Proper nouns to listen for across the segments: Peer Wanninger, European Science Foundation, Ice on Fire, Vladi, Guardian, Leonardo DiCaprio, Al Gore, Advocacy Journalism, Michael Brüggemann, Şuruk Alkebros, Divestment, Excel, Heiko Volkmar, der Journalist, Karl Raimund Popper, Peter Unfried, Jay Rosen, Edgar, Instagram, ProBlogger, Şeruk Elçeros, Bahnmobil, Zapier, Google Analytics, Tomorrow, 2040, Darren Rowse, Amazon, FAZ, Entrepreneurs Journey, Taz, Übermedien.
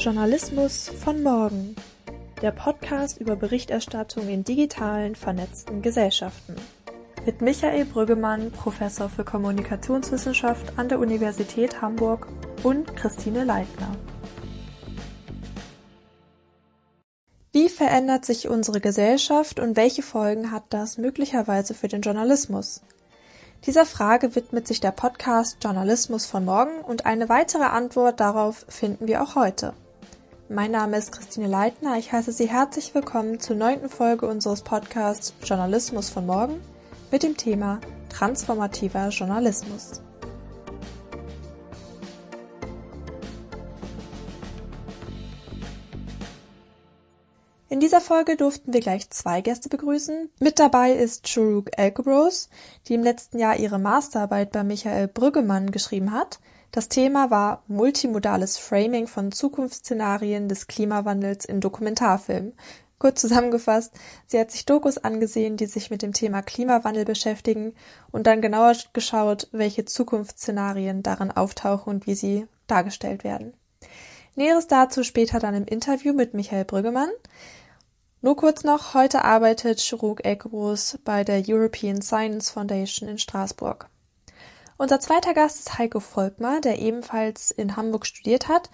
Journalismus von morgen. Der Podcast über Berichterstattung in digitalen, vernetzten Gesellschaften. Mit Michael Brüggemann, Professor für Kommunikationswissenschaft an der Universität Hamburg, und Christine Leitner. Wie verändert sich unsere Gesellschaft und welche Folgen hat das möglicherweise für den Journalismus? Dieser Frage widmet sich der Podcast Journalismus von morgen, und eine weitere Antwort darauf finden wir auch heute. Mein Name ist Christine Leitner, ich heiße Sie herzlich willkommen zur 9. Folge unseres Podcasts Journalismus von morgen mit dem Thema transformativer Journalismus. In dieser Folge durften wir gleich 2 Gäste begrüßen. Mit dabei ist Şeruk Elçeros, die im letzten Jahr ihre Masterarbeit bei Michael Brüggemann geschrieben hat. Das Thema war multimodales Framing von Zukunftsszenarien des Klimawandels in Dokumentarfilmen. Kurz zusammengefasst, sie hat sich Dokus angesehen, die sich mit dem Thema Klimawandel beschäftigen, und dann genauer geschaut, welche Zukunftsszenarien darin auftauchen und wie sie dargestellt werden. Näheres dazu später dann im Interview mit Michael Brüggemann. Nur kurz noch, heute arbeitet Şuruk Alkebros bei der European Science Foundation in Straßburg. Unser zweiter Gast ist Heiko Volkmar, der ebenfalls in Hamburg studiert hat.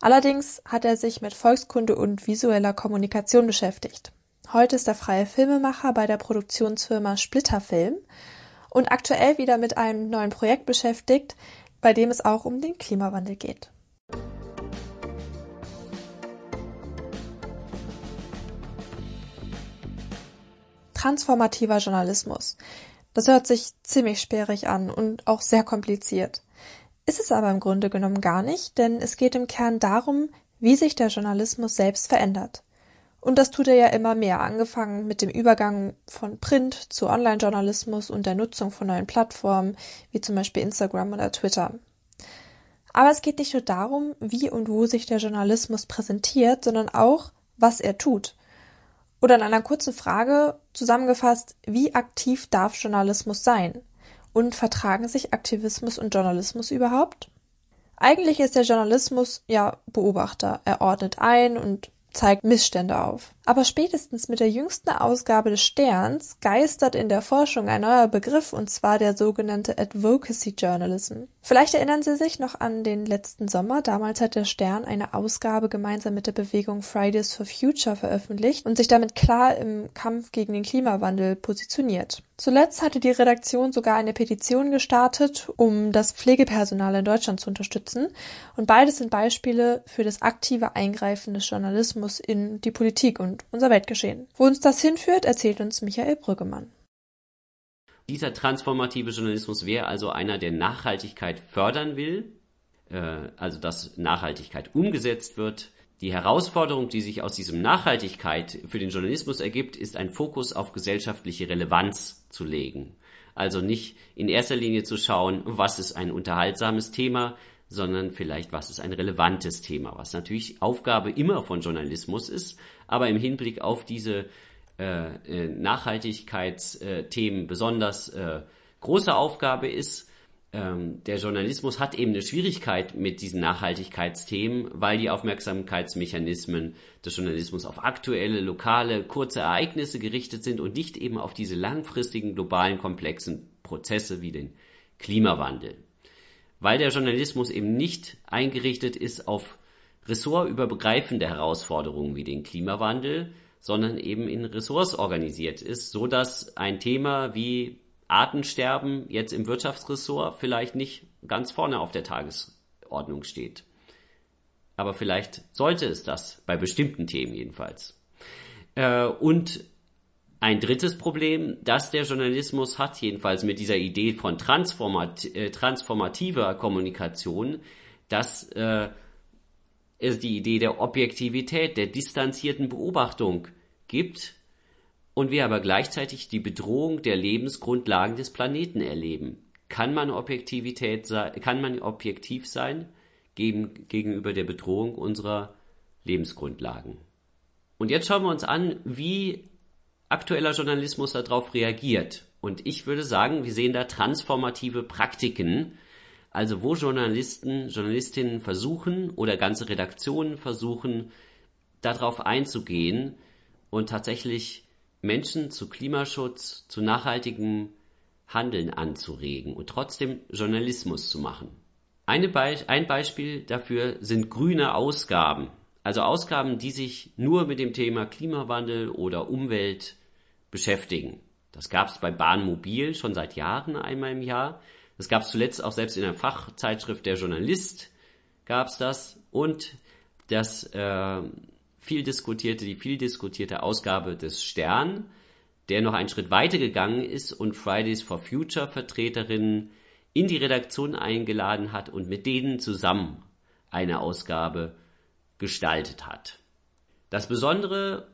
Allerdings hat er sich mit Volkskunde und visueller Kommunikation beschäftigt. Heute ist er freier Filmemacher bei der Produktionsfirma Splitterfilm und aktuell wieder mit einem neuen Projekt beschäftigt, bei dem es auch um den Klimawandel geht. Transformativer Journalismus. Das hört sich ziemlich sperrig an und auch sehr kompliziert. Ist es aber im Grunde genommen gar nicht, denn es geht im Kern darum, wie sich der Journalismus selbst verändert. Und das tut er ja immer mehr, angefangen mit dem Übergang von Print zu Online-Journalismus und der Nutzung von neuen Plattformen, wie zum Beispiel Instagram oder Twitter. Aber es geht nicht nur darum, wie und wo sich der Journalismus präsentiert, sondern auch, was er tut. Oder in einer kurzen Frage zusammengefasst, wie aktiv darf Journalismus sein? Und vertragen sich Aktivismus und Journalismus überhaupt? Eigentlich ist der Journalismus ja Beobachter. Er ordnet ein und zeigt Missstände auf. Aber spätestens mit der jüngsten Ausgabe des Sterns geistert in der Forschung ein neuer Begriff, und zwar der sogenannte Advocacy Journalism. Vielleicht erinnern Sie sich noch an den letzten Sommer. Damals hat der Stern eine Ausgabe gemeinsam mit der Bewegung Fridays for Future veröffentlicht und sich damit klar im Kampf gegen den Klimawandel positioniert. Zuletzt hatte die Redaktion sogar eine Petition gestartet, um das Pflegepersonal in Deutschland zu unterstützen. Und beides sind Beispiele für das aktive Eingreifen des Journalismus in die Politik und unser Weltgeschehen. Wo uns das hinführt, erzählt uns Michael Brüggemann. Dieser transformative Journalismus wäre also einer, der Nachhaltigkeit fördern will, also dass Nachhaltigkeit umgesetzt wird. Die Herausforderung, die sich aus diesem Nachhaltigkeit für den Journalismus ergibt, ist, einen Fokus auf gesellschaftliche Relevanz zu legen. Also nicht in erster Linie zu schauen, was ist ein unterhaltsames Thema, sondern vielleicht, was ist ein relevantes Thema, was natürlich Aufgabe immer von Journalismus ist, aber im Hinblick auf diese Nachhaltigkeitsthemen besonders große Aufgabe ist. Der Journalismus hat eben eine Schwierigkeit mit diesen Nachhaltigkeitsthemen, weil die Aufmerksamkeitsmechanismen des Journalismus auf aktuelle, lokale, kurze Ereignisse gerichtet sind und nicht eben auf diese langfristigen, globalen, komplexen Prozesse wie den Klimawandel. Weil der Journalismus eben nicht eingerichtet ist auf ressortübergreifende Herausforderungen wie den Klimawandel, sondern eben in Ressorts organisiert ist, so dass ein Thema wie Artensterben jetzt im Wirtschaftsressort vielleicht nicht ganz vorne auf der Tagesordnung steht. Aber vielleicht sollte es das, bei bestimmten Themen jedenfalls. Und ein drittes Problem, das der Journalismus hat, jedenfalls mit dieser Idee von transformativer Kommunikation, dass es die Idee der Objektivität, der distanzierten Beobachtung gibt und wir aber gleichzeitig die Bedrohung der Lebensgrundlagen des Planeten erleben. Kann man objektiv sein gegenüber der Bedrohung unserer Lebensgrundlagen? Und jetzt schauen wir uns an, wie aktueller Journalismus darauf reagiert. Und ich würde sagen, wir sehen da transformative Praktiken Also wo Journalisten, Journalistinnen versuchen oder ganze Redaktionen versuchen, darauf einzugehen und tatsächlich Menschen zu Klimaschutz, zu nachhaltigem Handeln anzuregen und trotzdem Journalismus zu machen. Ein Beispiel dafür sind grüne Ausgaben. Also Ausgaben, die sich nur mit dem Thema Klimawandel oder Umwelt beschäftigen. Das gab es bei Bahnmobil schon seit Jahren einmal im Jahr. Das gab es zuletzt auch selbst in der Fachzeitschrift Der Journalist gab es das. Und das viel diskutierte Ausgabe des Stern, der noch einen Schritt weiter gegangen ist und Fridays for Future Vertreterinnen in die Redaktion eingeladen hat und mit denen zusammen eine Ausgabe gestaltet hat. Das Besondere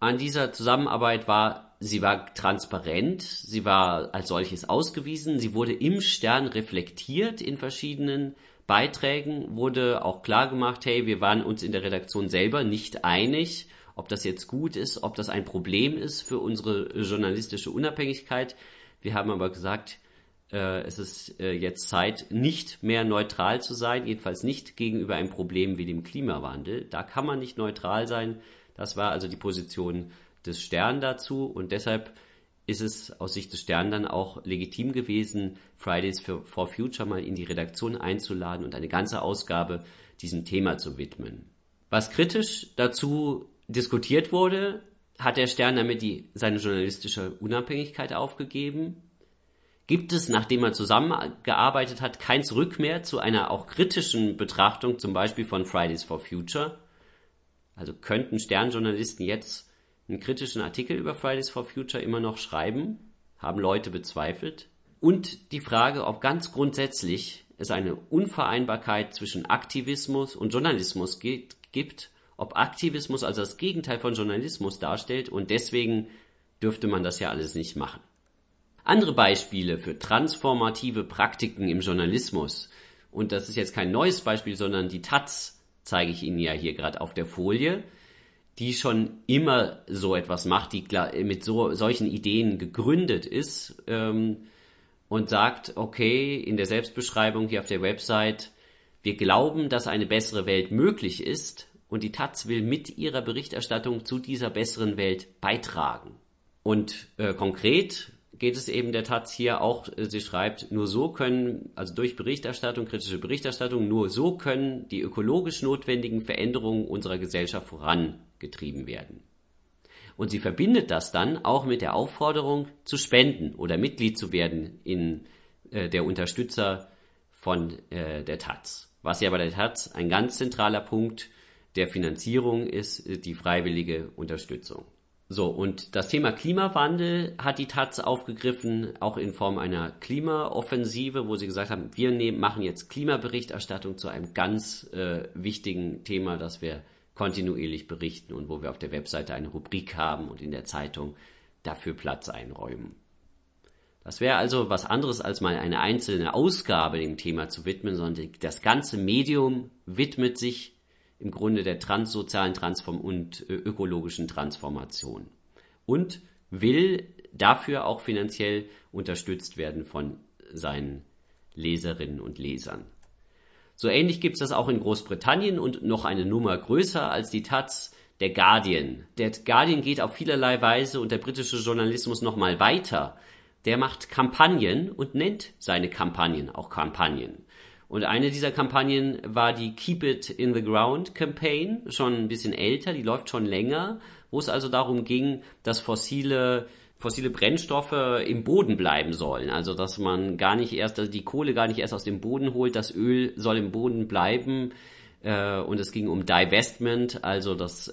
an dieser Zusammenarbeit war, sie war transparent, sie war als solches ausgewiesen, sie wurde im Stern reflektiert in verschiedenen Beiträgen, wurde auch klar gemacht, hey, wir waren uns in der Redaktion selber nicht einig, ob das jetzt gut ist, ob das ein Problem ist für unsere journalistische Unabhängigkeit. Wir haben aber gesagt, es ist jetzt Zeit, nicht mehr neutral zu sein, jedenfalls nicht gegenüber einem Problem wie dem Klimawandel. Da kann man nicht neutral sein. Das war also die Position des Stern dazu und deshalb ist es aus Sicht des Stern dann auch legitim gewesen, Fridays for Future mal in die Redaktion einzuladen und eine ganze Ausgabe diesem Thema zu widmen. Was kritisch dazu diskutiert wurde, hat der Stern damit seine journalistische Unabhängigkeit aufgegeben? Gibt es, nachdem man zusammengearbeitet hat, kein Zurück mehr zu einer auch kritischen Betrachtung, zum Beispiel von Fridays for Future? Also könnten Sternjournalisten jetzt einen kritischen Artikel über Fridays for Future immer noch schreiben? Haben Leute bezweifelt? Und die Frage, ob ganz grundsätzlich es eine Unvereinbarkeit zwischen Aktivismus und Journalismus gibt, ob Aktivismus also das Gegenteil von Journalismus darstellt und deswegen dürfte man das ja alles nicht machen. Andere Beispiele für transformative Praktiken im Journalismus, und das ist jetzt kein neues Beispiel, sondern die Taz zeige ich Ihnen ja hier gerade auf der Folie, die schon immer so etwas macht, die mit solchen Ideen gegründet ist und sagt, okay, in der Selbstbeschreibung hier auf der Website, wir glauben, dass eine bessere Welt möglich ist und die Taz will mit ihrer Berichterstattung zu dieser besseren Welt beitragen. Und konkret geht es eben der Taz hier auch, sie schreibt, nur so können, also durch Berichterstattung, kritische Berichterstattung, nur so können die ökologisch notwendigen Veränderungen unserer Gesellschaft vorangetrieben werden. Und sie verbindet das dann auch mit der Aufforderung zu spenden oder Mitglied zu werden in der Unterstützer von der Taz. Was ja bei der Taz ein ganz zentraler Punkt der Finanzierung ist, die freiwillige Unterstützung. So, und das Thema Klimawandel hat die Taz aufgegriffen, auch in Form einer Klimaoffensive, wo sie gesagt haben, wir machen jetzt Klimaberichterstattung zu einem ganz wichtigen Thema, das wir kontinuierlich berichten und wo wir auf der Webseite eine Rubrik haben und in der Zeitung dafür Platz einräumen. Das wäre also was anderes, als mal eine einzelne Ausgabe dem Thema zu widmen, sondern das ganze Medium widmet sich im Grunde der sozialen und ökologischen Transformation und will dafür auch finanziell unterstützt werden von seinen Leserinnen und Lesern. So ähnlich gibt es das auch in Großbritannien und noch eine Nummer größer als die Taz, der Guardian. Der Guardian geht auf vielerlei Weise und der britische Journalismus nochmal weiter. Der macht Kampagnen und nennt seine Kampagnen auch Kampagnen. Und eine dieser Kampagnen war die Keep It in the Ground Campaign, schon ein bisschen älter, die läuft schon länger, wo es also darum ging, dass fossile Brennstoffe im Boden bleiben sollen. Also, dass man die Kohle gar nicht erst aus dem Boden holt, das Öl soll im Boden bleiben. Und es ging um Divestment, also dass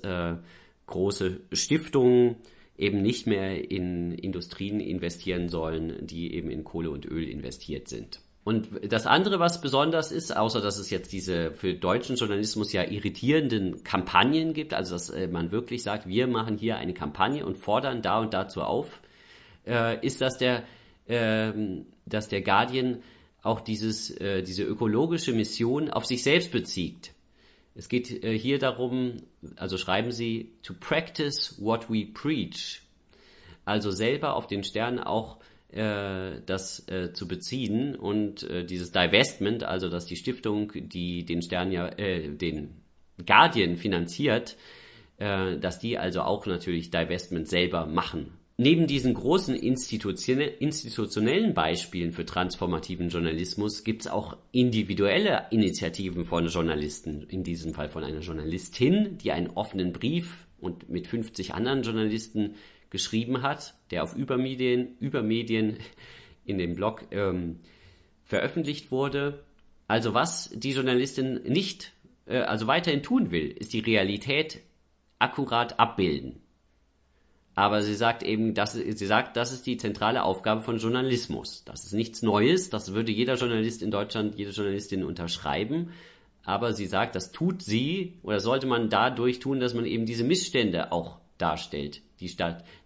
große Stiftungen eben nicht mehr in Industrien investieren sollen, die eben in Kohle und Öl investiert sind. Und das andere, was besonders ist, außer dass es jetzt diese für deutschen Journalismus ja irritierenden Kampagnen gibt, also dass man wirklich sagt, wir machen hier eine Kampagne und fordern da und dazu auf, ist, dass der Guardian auch diese ökologische Mission auf sich selbst bezieht. Es geht hier darum, also schreiben sie, to practice what we preach. Also selber auf den Sternen auch das zu beziehen und dieses Divestment, also dass die Stiftung, die den Stern ja, den Guardian finanziert, dass die also auch natürlich Divestment selber machen. Neben diesen großen institutionellen Beispielen für transformativen Journalismus gibt es auch individuelle Initiativen von Journalisten, in diesem Fall von einer Journalistin, die einen offenen Brief und mit 50 anderen Journalisten geschrieben hat, der auf Übermedien in dem Blog veröffentlicht wurde. Also was die Journalistin nicht, also weiterhin tun will, ist die Realität akkurat abbilden. Aber sie sagt eben, das ist die zentrale Aufgabe von Journalismus. Das ist nichts Neues, das würde jeder Journalist in Deutschland, jede Journalistin unterschreiben. Aber sie sagt, das tut sie oder sollte man dadurch tun, dass man eben diese Missstände auch darstellt,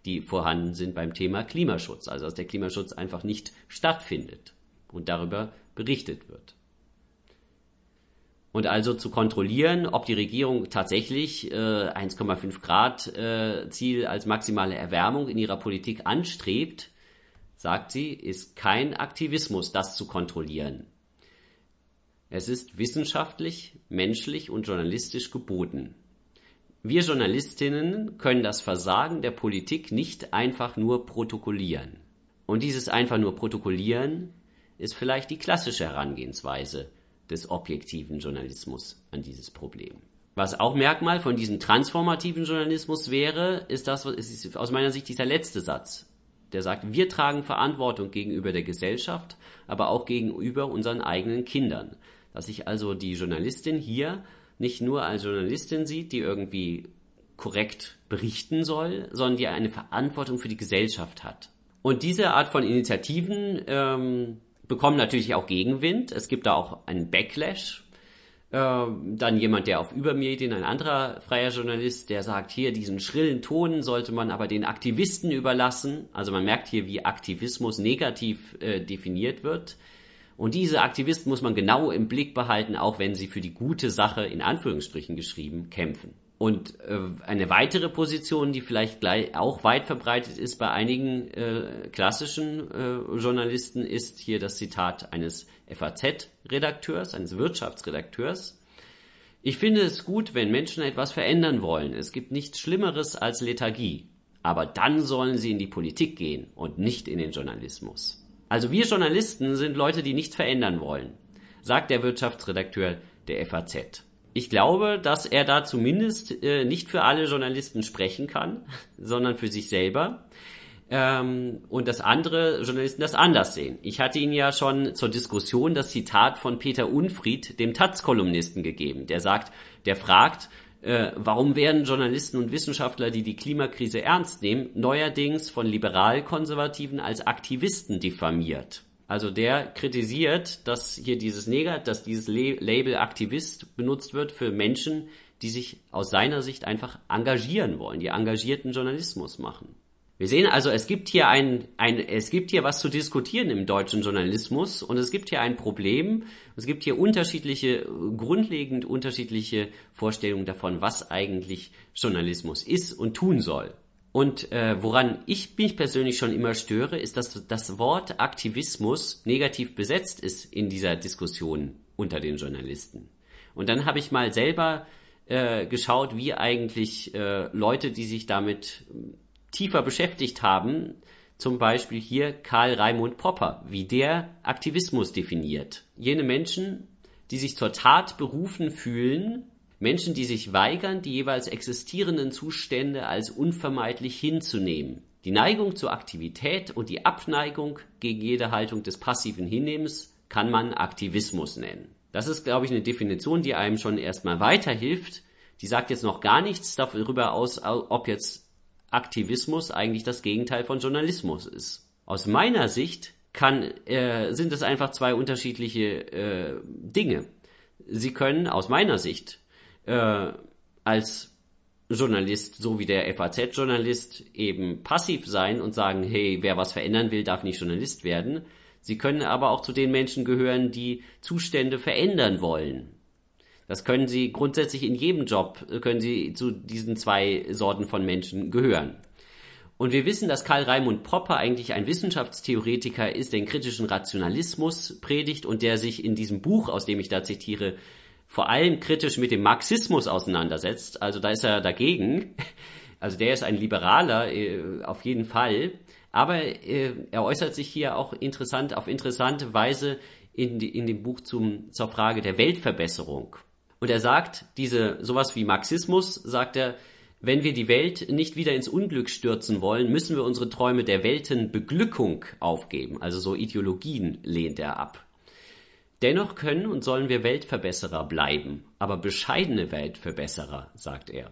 die vorhanden sind beim Thema Klimaschutz. Also dass der Klimaschutz einfach nicht stattfindet und darüber berichtet wird. Und also zu kontrollieren, ob die Regierung tatsächlich 1,5 Grad Ziel als maximale Erwärmung in ihrer Politik anstrebt, sagt sie, ist kein Aktivismus, das zu kontrollieren. Es ist wissenschaftlich, menschlich und journalistisch geboten. Wir Journalistinnen können das Versagen der Politik nicht einfach nur protokollieren. Und dieses einfach nur protokollieren ist vielleicht die klassische Herangehensweise des objektiven Journalismus an dieses Problem. Was auch Merkmal von diesem transformativen Journalismus wäre, ist aus meiner Sicht dieser letzte Satz, der sagt, wir tragen Verantwortung gegenüber der Gesellschaft, aber auch gegenüber unseren eigenen Kindern. Dass sich also die Journalistin hier nicht nur als Journalistin sieht, die irgendwie korrekt berichten soll, sondern die eine Verantwortung für die Gesellschaft hat. Und diese Art von Initiativen bekommen natürlich auch Gegenwind. Es gibt da auch einen Backlash. Dann jemand, der auf Übermedien, ein anderer freier Journalist, der sagt, hier diesen schrillen Ton sollte man aber den Aktivisten überlassen. Also man merkt hier, wie Aktivismus negativ definiert wird. Und diese Aktivisten muss man genau im Blick behalten, auch wenn sie für die gute Sache, in Anführungsstrichen geschrieben, kämpfen. Und eine weitere Position, die vielleicht gleich auch weit verbreitet ist bei einigen klassischen Journalisten, ist hier das Zitat eines FAZ-Redakteurs, eines Wirtschaftsredakteurs. Ich finde es gut, wenn Menschen etwas verändern wollen. Es gibt nichts Schlimmeres als Lethargie. Aber dann sollen sie in die Politik gehen und nicht in den Journalismus. Also wir Journalisten sind Leute, die nichts verändern wollen, sagt der Wirtschaftsredakteur der FAZ. Ich glaube, dass er da zumindest nicht für alle Journalisten sprechen kann, sondern für sich selber und dass andere Journalisten das anders sehen. Ich hatte Ihnen ja schon zur Diskussion das Zitat von Peter Unfried, dem Taz-Kolumnisten, gegeben. Der fragt, warum werden Journalisten und Wissenschaftler, die die Klimakrise ernst nehmen, neuerdings von Liberal-Konservativen als Aktivisten diffamiert? Also der kritisiert, dass hier dieses Label Aktivist benutzt wird für Menschen, die sich aus seiner Sicht einfach engagieren wollen, die engagierten Journalismus machen. Wir sehen also, es gibt hier es gibt hier was zu diskutieren im deutschen Journalismus und es gibt hier ein Problem, es gibt hier grundlegend unterschiedliche Vorstellungen davon, was eigentlich Journalismus ist und tun soll. Und woran ich mich persönlich schon immer störe, ist, dass das Wort Aktivismus negativ besetzt ist in dieser Diskussion unter den Journalisten. Und dann habe ich mal selber geschaut, wie eigentlich Leute, die sich damit tiefer beschäftigt haben, zum Beispiel hier Karl Raimund Popper, wie der Aktivismus definiert. Jene Menschen, die sich zur Tat berufen fühlen, Menschen, die sich weigern, die jeweils existierenden Zustände als unvermeidlich hinzunehmen. Die Neigung zur Aktivität und die Abneigung gegen jede Haltung des passiven Hinnehmens kann man Aktivismus nennen. Das ist, glaube ich, eine Definition, die einem schon erstmal weiterhilft. Die sagt jetzt noch gar nichts darüber aus, ob jetzt Aktivismus eigentlich das Gegenteil von Journalismus ist. Aus meiner Sicht sind es einfach zwei unterschiedliche Dinge. Sie können aus meiner Sicht als Journalist, so wie der FAZ-Journalist, eben passiv sein und sagen, hey, wer was verändern will, darf nicht Journalist werden. Sie können aber auch zu den Menschen gehören, die Zustände verändern wollen. Das können Sie grundsätzlich in jedem Job, können Sie zu diesen zwei Sorten von Menschen gehören. Und wir wissen, dass Karl Raimund Popper eigentlich ein Wissenschaftstheoretiker ist, der den kritischen Rationalismus predigt und der sich in diesem Buch, aus dem ich da zitiere, vor allem kritisch mit dem Marxismus auseinandersetzt. Also da ist er dagegen. Also der ist ein Liberaler, auf jeden Fall. Aber er äußert sich hier auch auf interessante Weise in dem Buch zur Frage der Weltverbesserung. Und er sagt, sowas wie Marxismus, sagt er, wenn wir die Welt nicht wieder ins Unglück stürzen wollen, müssen wir unsere Träume der Weltenbeglückung aufgeben. Also so Ideologien lehnt er ab. Dennoch können und sollen wir Weltverbesserer bleiben, aber bescheidene Weltverbesserer, sagt er.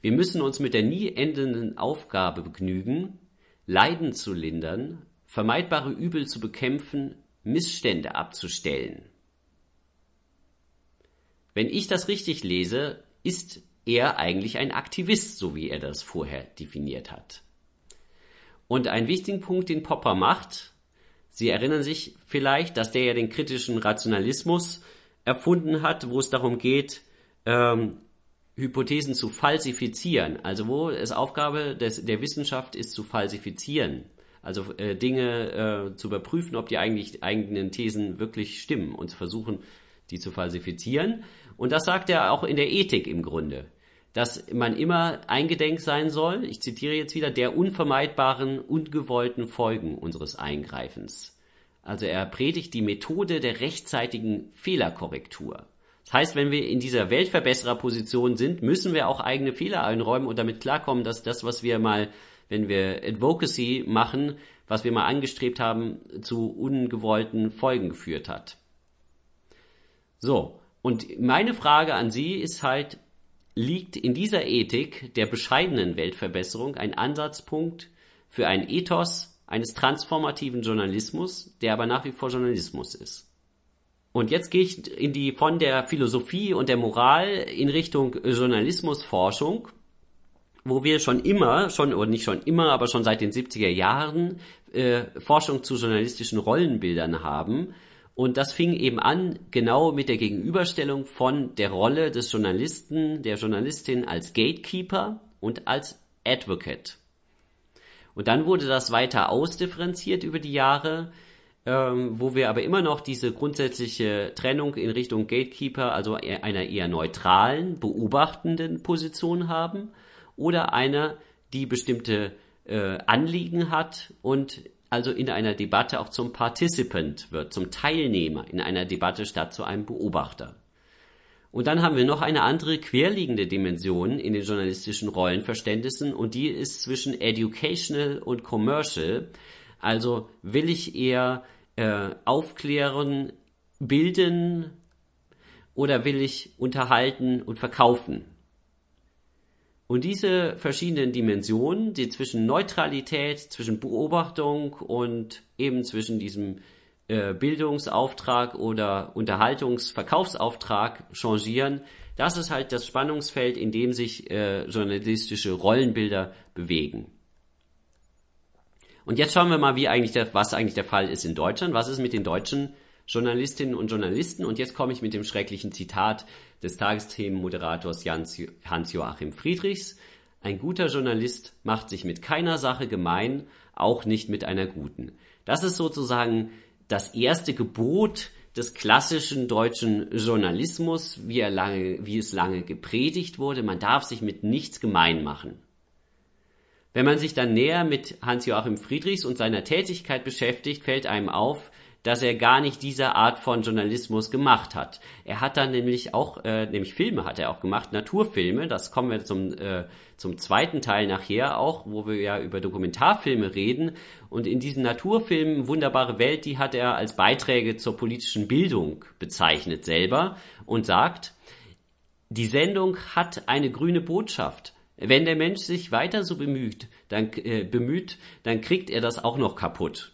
Wir müssen uns mit der nie endenden Aufgabe begnügen, Leiden zu lindern, vermeidbare Übel zu bekämpfen, Missstände abzustellen. Wenn ich das richtig lese, ist er eigentlich ein Aktivist, so wie er das vorher definiert hat. Und einen wichtigen Punkt, den Popper macht, Sie erinnern sich vielleicht, dass der ja den kritischen Rationalismus erfunden hat, wo es darum geht, Hypothesen zu falsifizieren. Also wo es Aufgabe der Wissenschaft ist, zu falsifizieren. Also Dinge zu überprüfen, ob die eigenen Thesen wirklich stimmen und zu versuchen, die zu falsifizieren. Und das sagt er auch in der Ethik im Grunde, dass man immer eingedenk sein soll, ich zitiere jetzt wieder, der unvermeidbaren, ungewollten Folgen unseres Eingreifens. Also er predigt die Methode der rechtzeitigen Fehlerkorrektur. Das heißt, wenn wir in dieser Weltverbessererposition sind, müssen wir auch eigene Fehler einräumen und damit klarkommen, dass das, was wir mal, wenn wir Advocacy machen, was wir mal angestrebt haben, zu ungewollten Folgen geführt hat. So, und meine Frage an Sie ist halt, liegt in dieser Ethik der bescheidenen Weltverbesserung ein Ansatzpunkt für einen Ethos eines transformativen Journalismus, der aber nach wie vor Journalismus ist? Und jetzt gehe ich von der Philosophie und der Moral in Richtung Journalismusforschung, wo wir schon seit den 70er Jahren Forschung zu journalistischen Rollenbildern haben. Und das fing eben an, genau mit der Gegenüberstellung von der Rolle des Journalisten, der Journalistin als Gatekeeper und als Advocate. Und dann wurde das weiter ausdifferenziert über die Jahre, wo wir aber immer noch diese grundsätzliche Trennung in Richtung Gatekeeper, also einer eher neutralen, beobachtenden Position haben oder einer, die bestimmte Anliegen hat und also in einer Debatte auch zum Participant wird, zum Teilnehmer in einer Debatte statt zu einem Beobachter. Und dann haben wir noch eine andere querliegende Dimension in den journalistischen Rollenverständnissen und die ist zwischen educational und commercial. Also will ich eher aufklären, bilden oder will ich unterhalten und verkaufen? Und diese verschiedenen Dimensionen, die zwischen Neutralität, zwischen Beobachtung und eben zwischen diesem Bildungsauftrag oder Unterhaltungsverkaufsauftrag changieren, das ist halt das Spannungsfeld, in dem sich journalistische Rollenbilder bewegen. Und jetzt schauen wir mal, was eigentlich der Fall ist in Deutschland. Was ist mit den deutschen Journalistinnen und Journalisten? Und jetzt komme ich mit dem schrecklichen Zitat des Tagesthemenmoderators Hans-Joachim Friedrichs. Ein guter Journalist macht sich mit keiner Sache gemein, auch nicht mit einer guten. Das ist sozusagen das erste Gebot des klassischen deutschen Journalismus, wie es lange gepredigt wurde. Man darf sich mit nichts gemein machen. Wenn man sich dann näher mit Hans-Joachim Friedrichs und seiner Tätigkeit beschäftigt, fällt einem auf, dass er gar nicht diese Art von Journalismus gemacht hat. Er hat dann nämlich auch, Filme hat er auch gemacht, Naturfilme, das kommen wir zum zweiten Teil nachher auch, wo wir ja über Dokumentarfilme reden. Und in diesen Naturfilmen Wunderbare Welt, die hat er als Beiträge zur politischen Bildung bezeichnet selber und sagt, die Sendung hat eine grüne Botschaft. Wenn der Mensch sich weiter so bemüht, dann kriegt er das auch noch kaputt.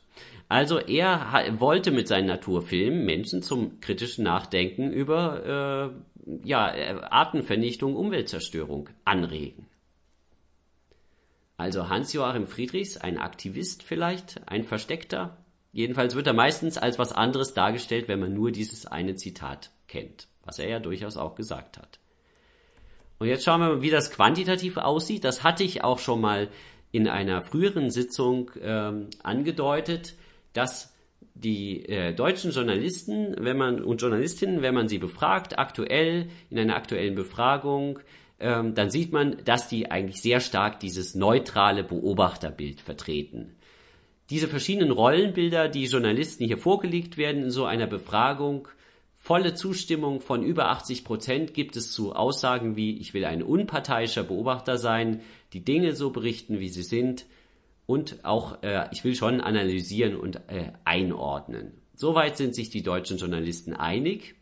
Also er wollte mit seinen Naturfilmen Menschen zum kritischen Nachdenken über Artenvernichtung, Umweltzerstörung anregen. Also Hans-Joachim Friedrichs, ein Aktivist vielleicht, ein Versteckter. Jedenfalls wird er meistens als was anderes dargestellt, wenn man nur dieses eine Zitat kennt, was er ja durchaus auch gesagt hat. Und jetzt schauen wir mal, wie das quantitativ aussieht. Das hatte ich auch schon mal in einer früheren Sitzung angedeutet, dass die deutschen Journalisten und Journalistinnen, wenn man sie befragt, aktuell, in einer aktuellen Befragung, dann sieht man, dass die eigentlich sehr stark dieses neutrale Beobachterbild vertreten. Diese verschiedenen Rollenbilder, die Journalisten hier vorgelegt werden in so einer Befragung, volle Zustimmung von über 80% gibt es zu Aussagen wie, ich will ein unparteiischer Beobachter sein, die Dinge so berichten, wie sie sind, und auch, ich will schon analysieren und einordnen. Soweit sind sich die deutschen Journalisten einig.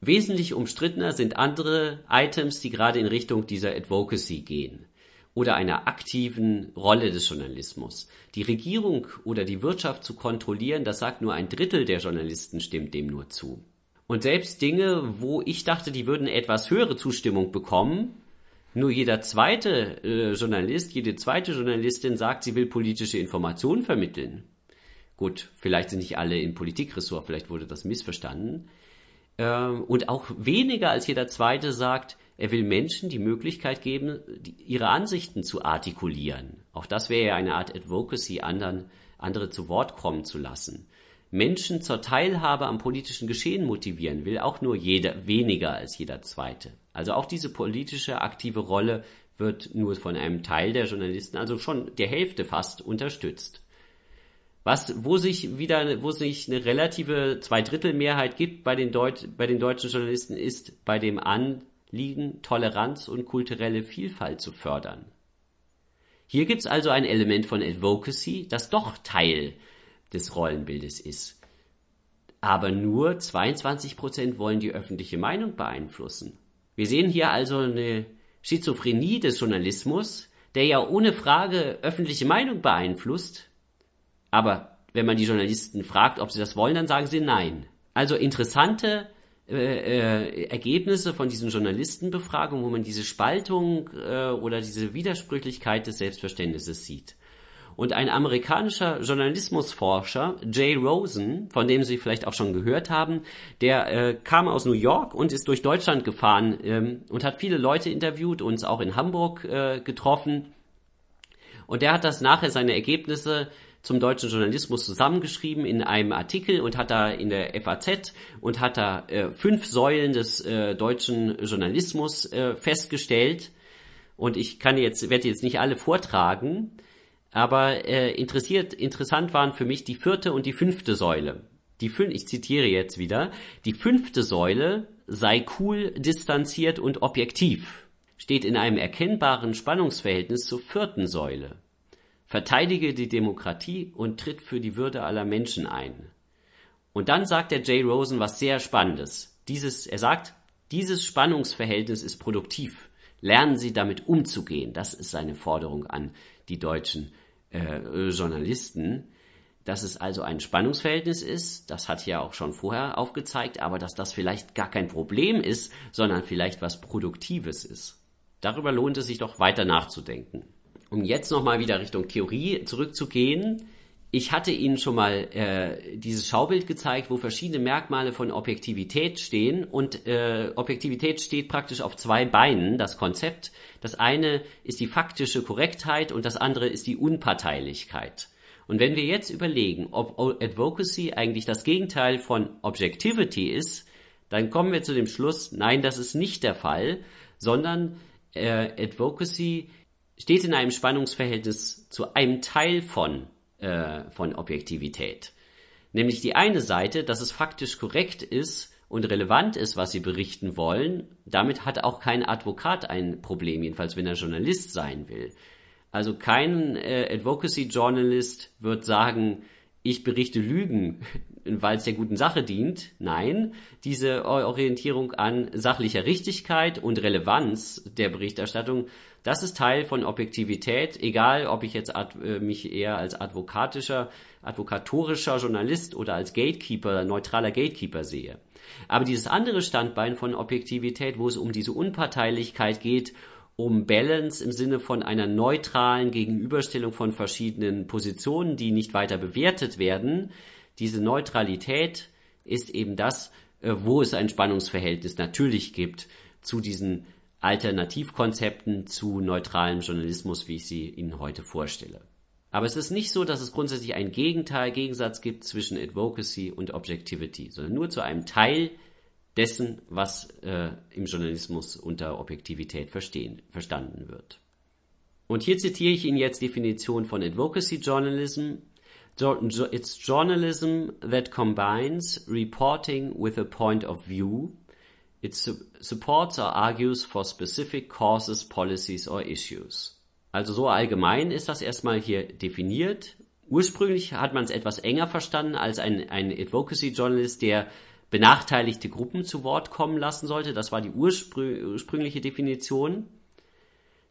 Wesentlich umstrittener sind andere Items, die gerade in Richtung dieser Advocacy gehen oder einer aktiven Rolle des Journalismus. Die Regierung oder die Wirtschaft zu kontrollieren, das sagt nur ein Drittel der Journalisten, stimmt dem nur zu. Und selbst Dinge, wo ich dachte, die würden etwas höhere Zustimmung bekommen, nur jeder zweite Journalist, jede zweite Journalistin sagt, sie will politische Informationen vermitteln. Gut, vielleicht sind nicht alle im Politikressort, vielleicht wurde das missverstanden. Und auch weniger als jeder zweite sagt, er will Menschen die Möglichkeit geben, ihre Ansichten zu artikulieren. Auch das wäre ja eine Art Advocacy, andere zu Wort kommen zu lassen. Menschen zur Teilhabe am politischen Geschehen motivieren will auch nur weniger als jeder zweite. Also auch diese politische aktive Rolle wird nur von einem Teil der Journalisten, also schon der Hälfte fast, unterstützt. Wo sich eine relative Zweidrittelmehrheit gibt bei den deutschen Journalisten, ist bei dem Anliegen, Toleranz und kulturelle Vielfalt zu fördern. Hier gibt's also ein Element von Advocacy, das doch Teil des Rollenbildes ist. Aber nur 22% wollen die öffentliche Meinung beeinflussen. Wir sehen hier also eine Schizophrenie des Journalismus, der ja ohne Frage öffentliche Meinung beeinflusst, aber wenn man die Journalisten fragt, ob sie das wollen, dann sagen sie nein. Also interessante Ergebnisse von diesen Journalistenbefragungen, wo man diese Spaltung oder diese Widersprüchlichkeit des Selbstverständnisses sieht. Und ein amerikanischer Journalismusforscher, Jay Rosen, von dem Sie vielleicht auch schon gehört haben, der kam aus New York und ist durch Deutschland gefahren und hat viele Leute interviewt, uns auch in Hamburg getroffen. Und der hat das nachher, seine Ergebnisse zum deutschen Journalismus, zusammengeschrieben in einem Artikel und hat da in der FAZ und hat da 5 Säulen des deutschen Journalismus festgestellt. Und ich werde jetzt nicht alle vortragen, aber interessant waren für mich die 4. und die 5. Säule. Ich zitiere jetzt wieder. Die 5. Säule sei cool, distanziert und objektiv. Steht in einem erkennbaren Spannungsverhältnis zur 4. Säule. Verteidige die Demokratie und tritt für die Würde aller Menschen ein. Und dann sagt der Jay Rosen was sehr Spannendes. Dieses Spannungsverhältnis ist produktiv. Lernen Sie damit umzugehen. Das ist seine Forderung an die deutschen Journalisten, dass es also ein Spannungsverhältnis ist, das hat ja auch schon vorher aufgezeigt, aber dass das vielleicht gar kein Problem ist, sondern vielleicht was Produktives ist. Darüber lohnt es sich doch weiter nachzudenken. Um jetzt nochmal wieder Richtung Theorie zurückzugehen, ich hatte Ihnen schon mal dieses Schaubild gezeigt, wo verschiedene Merkmale von Objektivität stehen, und Objektivität steht praktisch auf 2 Beinen, das Konzept. Das eine ist die faktische Korrektheit und das andere ist die Unparteilichkeit. Und wenn wir jetzt überlegen, ob Advocacy eigentlich das Gegenteil von Objectivity ist, dann kommen wir zu dem Schluss, nein, das ist nicht der Fall, sondern Advocacy steht in einem Spannungsverhältnis zu einem Teil von Objektivität. Nämlich die eine Seite, dass es faktisch korrekt ist und relevant ist, was sie berichten wollen. Damit hat auch kein Advokat ein Problem, jedenfalls wenn er Journalist sein will. Also kein Advocacy-Journalist wird sagen, ich berichte Lügen, weil es der guten Sache dient. Nein, diese Orientierung an sachlicher Richtigkeit und Relevanz der Berichterstattung, das ist Teil von Objektivität, egal ob ich jetzt mich eher als advokatorischer Journalist oder als Gatekeeper, neutraler Gatekeeper sehe. Aber dieses andere Standbein von Objektivität, wo es um diese Unparteilichkeit geht, um Balance im Sinne von einer neutralen Gegenüberstellung von verschiedenen Positionen, die nicht weiter bewertet werden, diese Neutralität ist eben das, wo es ein Spannungsverhältnis natürlich gibt zu diesen Alternativkonzepten zu neutralem Journalismus, wie ich sie Ihnen heute vorstelle. Aber es ist nicht so, dass es grundsätzlich einen Gegensatz gibt zwischen Advocacy und Objectivity, sondern nur zu einem Teil dessen, was im Journalismus unter Objektivität verstanden wird. Und hier zitiere ich Ihnen jetzt die Definition von Advocacy Journalism. It's journalism that combines reporting with a point of view. It supports or argues for specific causes, policies or issues. Also so allgemein ist das erstmal hier definiert. Ursprünglich hat man es etwas enger verstanden als ein Advocacy Journalist, der benachteiligte Gruppen zu Wort kommen lassen sollte. Das war die ursprüngliche Definition.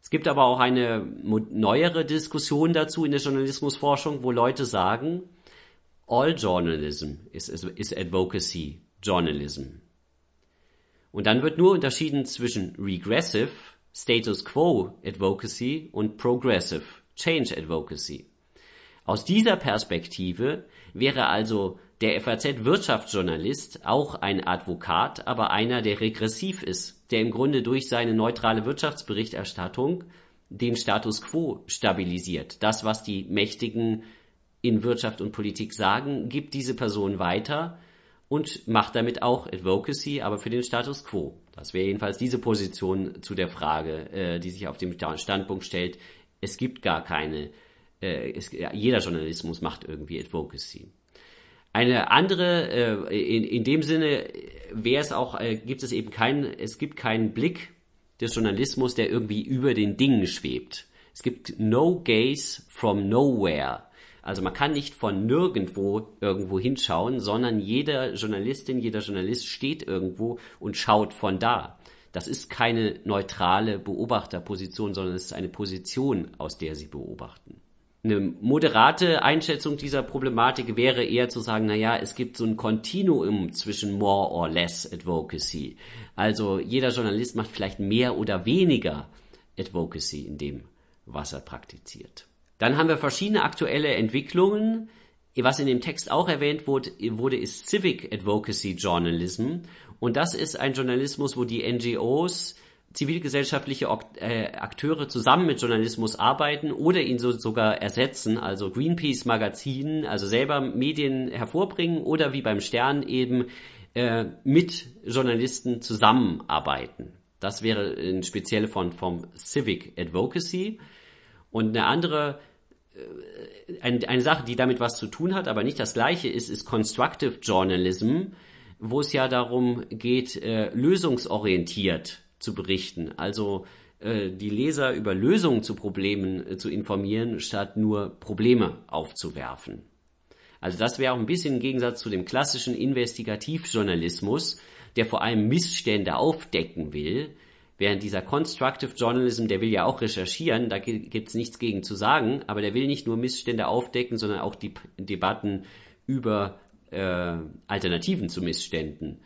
Es gibt aber auch eine neuere Diskussion dazu in der Journalismusforschung, wo Leute sagen, all journalism is advocacy journalism. Und dann wird nur unterschieden zwischen regressive status quo advocacy und progressive change advocacy. Aus dieser Perspektive wäre also der FAZ-Wirtschaftsjournalist auch ein Advokat, aber einer, der regressiv ist, der im Grunde durch seine neutrale Wirtschaftsberichterstattung den Status quo stabilisiert. Das, was die Mächtigen in Wirtschaft und Politik sagen, gibt diese Person weiter und macht damit auch Advocacy, aber für den Status quo. Das wäre jedenfalls diese Position zu der Frage, die sich auf dem Standpunkt stellt, es gibt gar keine, jeder Journalismus macht irgendwie Advocacy. Eine andere, in dem Sinne wäre es auch, es gibt keinen Blick des Journalismus, der irgendwie über den Dingen schwebt. Es gibt no gaze from nowhere. Also man kann nicht von nirgendwo irgendwo hinschauen, sondern jeder Journalistin, jeder Journalist steht irgendwo und schaut von da. Das ist keine neutrale Beobachterposition, sondern es ist eine Position, aus der sie beobachten. Eine moderate Einschätzung dieser Problematik wäre eher zu sagen, naja, es gibt so ein Kontinuum zwischen more or less advocacy. Also jeder Journalist macht vielleicht mehr oder weniger Advocacy in dem, was er praktiziert. Dann haben wir verschiedene aktuelle Entwicklungen. Was in dem Text auch erwähnt wurde, ist Civic Advocacy Journalism. Und das ist ein Journalismus, wo die NGOs, zivilgesellschaftliche Akteure zusammen mit Journalismus arbeiten oder ihn sogar ersetzen, also Greenpeace-Magazinen, also selber Medien hervorbringen oder wie beim Stern eben mit Journalisten zusammenarbeiten. Das wäre eine spezielle Form vom Civic Advocacy. Und eine andere, eine Sache, die damit was zu tun hat, aber nicht das Gleiche ist, ist Constructive Journalism, wo es ja darum geht, lösungsorientiert zu berichten, also die Leser über Lösungen zu Problemen zu informieren, statt nur Probleme aufzuwerfen. Also das wäre auch ein bisschen im Gegensatz zu dem klassischen Investigativjournalismus, der vor allem Missstände aufdecken will, während dieser Constructive Journalism, der will ja auch recherchieren, da gibt es nichts gegen zu sagen, aber der will nicht nur Missstände aufdecken, sondern auch die Debatten über Alternativen zu Missständen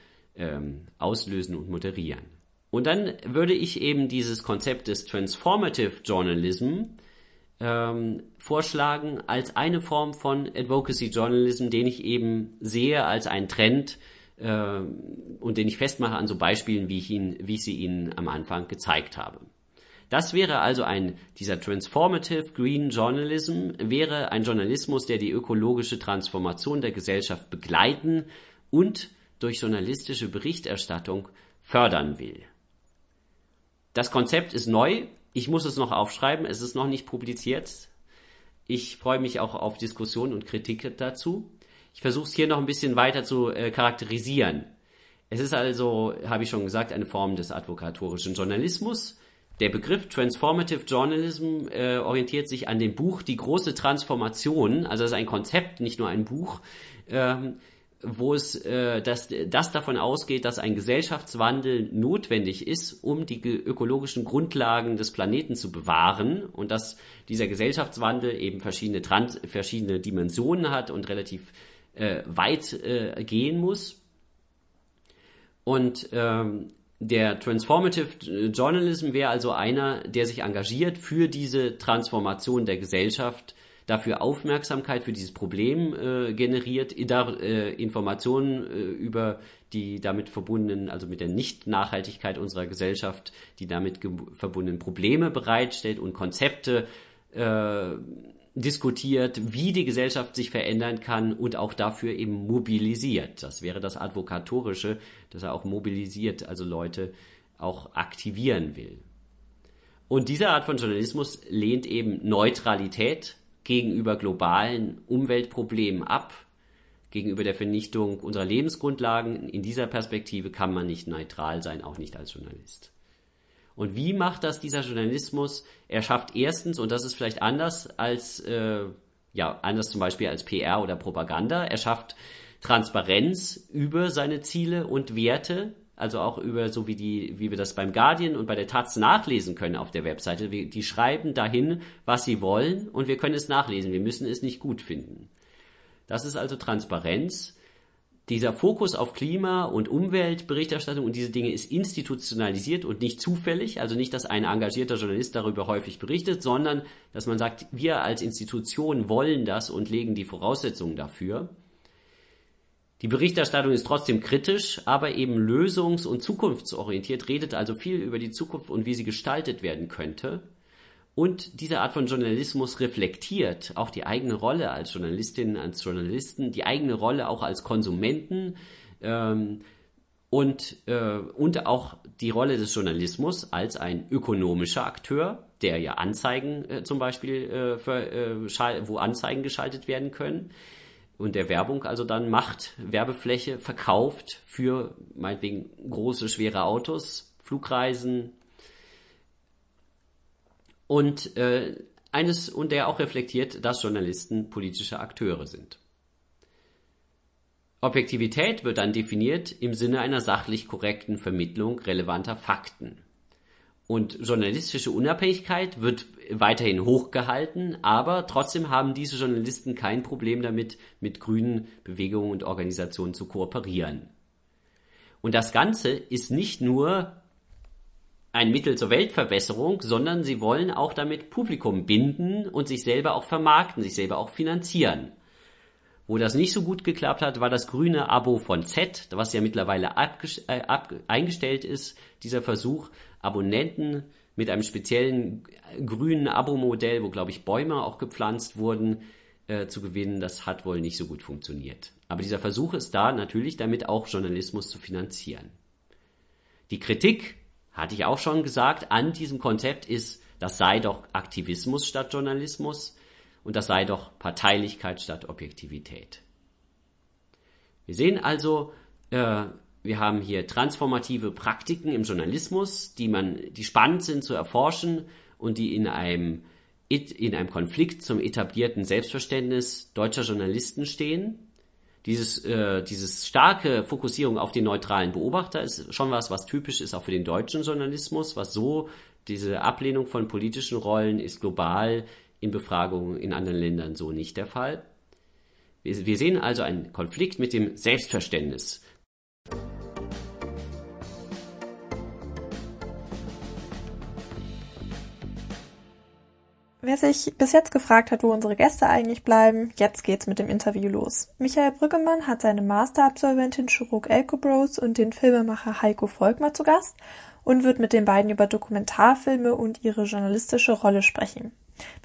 auslösen und moderieren. Und dann würde ich eben dieses Konzept des Transformative Journalism vorschlagen als eine Form von Advocacy Journalism, den ich eben sehe als einen Trend und den ich festmache an so Beispielen, wie ich sie Ihnen am Anfang gezeigt habe. Das wäre also dieser Transformative Green Journalism wäre ein Journalismus, der die ökologische Transformation der Gesellschaft begleiten und durch journalistische Berichterstattung fördern will. Das Konzept ist neu, ich muss es noch aufschreiben, es ist noch nicht publiziert. Ich freue mich auch auf Diskussionen und Kritik dazu. Ich versuche es hier noch ein bisschen weiter zu charakterisieren. Es ist also, habe ich schon gesagt, eine Form des advokatorischen Journalismus. Der Begriff Transformative Journalism orientiert sich an dem Buch Die große Transformation, also das ist ein Konzept, nicht nur ein Buch, wo es das davon ausgeht, dass ein Gesellschaftswandel notwendig ist, um die ökologischen Grundlagen des Planeten zu bewahren und dass dieser Gesellschaftswandel eben verschiedene Dimensionen hat und relativ weit gehen muss. Und der Transformative Journalism wäre also einer, der sich engagiert für diese Transformation der Gesellschaft, dafür Aufmerksamkeit für dieses Problem generiert, Informationen über die damit verbundenen, also mit der Nicht-Nachhaltigkeit unserer Gesellschaft, die damit verbundenen Probleme bereitstellt und Konzepte diskutiert, wie die Gesellschaft sich verändern kann und auch dafür eben mobilisiert. Das wäre das Advokatorische, dass er auch mobilisiert, also Leute auch aktivieren will. Und diese Art von Journalismus lehnt eben Neutralität gegenüber globalen Umweltproblemen ab, gegenüber der Vernichtung unserer Lebensgrundlagen. In dieser Perspektive kann man nicht neutral sein, auch nicht als Journalist. Und wie macht das dieser Journalismus? Er schafft erstens, und das ist vielleicht anders als, anders zum Beispiel als PR oder Propaganda, er schafft Transparenz über seine Ziele und Werte, also auch über, so wie wie wir das beim Guardian und bei der Taz nachlesen können auf der Webseite. Die schreiben dahin, was sie wollen, und wir können es nachlesen. Wir müssen es nicht gut finden. Das ist also Transparenz. Dieser Fokus auf Klima- und Umweltberichterstattung und diese Dinge ist institutionalisiert und nicht zufällig, also nicht, dass ein engagierter Journalist darüber häufig berichtet, sondern dass man sagt, wir als Institution wollen das und legen die Voraussetzungen dafür. Die Berichterstattung ist trotzdem kritisch, aber eben lösungs- und zukunftsorientiert, redet also viel über die Zukunft und wie sie gestaltet werden könnte. Und diese Art von Journalismus reflektiert auch die eigene Rolle als Journalistinnen, als Journalisten, die eigene Rolle auch als Konsumenten und auch die Rolle des Journalismus als ein ökonomischer Akteur, der ja Anzeigen zum Beispiel, wo Anzeigen geschaltet werden können und der Werbung also dann macht, Werbefläche verkauft für meinetwegen große, schwere Autos, Flugreisen. Und der auch reflektiert, dass Journalisten politische Akteure sind. Objektivität wird dann definiert im Sinne einer sachlich korrekten Vermittlung relevanter Fakten. Und journalistische Unabhängigkeit wird weiterhin hochgehalten, aber trotzdem haben diese Journalisten kein Problem damit, mit grünen Bewegungen und Organisationen zu kooperieren. Und das Ganze ist nicht nur ein Mittel zur Weltverbesserung, sondern sie wollen auch damit Publikum binden und sich selber auch vermarkten, sich selber auch finanzieren. Wo das nicht so gut geklappt hat, war das grüne Abo von Z, was ja mittlerweile eingestellt ist, dieser Versuch, Abonnenten mit einem speziellen grünen Abo-Modell, wo, glaube ich, Bäume auch gepflanzt wurden, zu gewinnen. Das hat wohl nicht so gut funktioniert. Aber dieser Versuch ist da, natürlich damit auch Journalismus zu finanzieren. Die Kritik, hatte ich auch schon gesagt, an diesem Konzept ist, das sei doch Aktivismus statt Journalismus und das sei doch Parteilichkeit statt Objektivität. Wir sehen also, wir haben hier transformative Praktiken im Journalismus, die spannend sind zu erforschen und die in einem Konflikt zum etablierten Selbstverständnis deutscher Journalisten stehen. Dieses starke Fokussierung auf den neutralen Beobachter ist schon was typisch ist auch für den deutschen Journalismus, diese Ablehnung von politischen Rollen ist global in Befragungen in anderen Ländern so nicht der Fall. Wir sehen also einen Konflikt mit dem Selbstverständnis. Wer sich bis jetzt gefragt hat, wo unsere Gäste eigentlich bleiben, jetzt geht's mit dem Interview los. Michael Brüggemann hat seine Masterabsolventin Şuruk Alkebros und den Filmemacher Heiko Volkmar zu Gast und wird mit den beiden über Dokumentarfilme und ihre journalistische Rolle sprechen.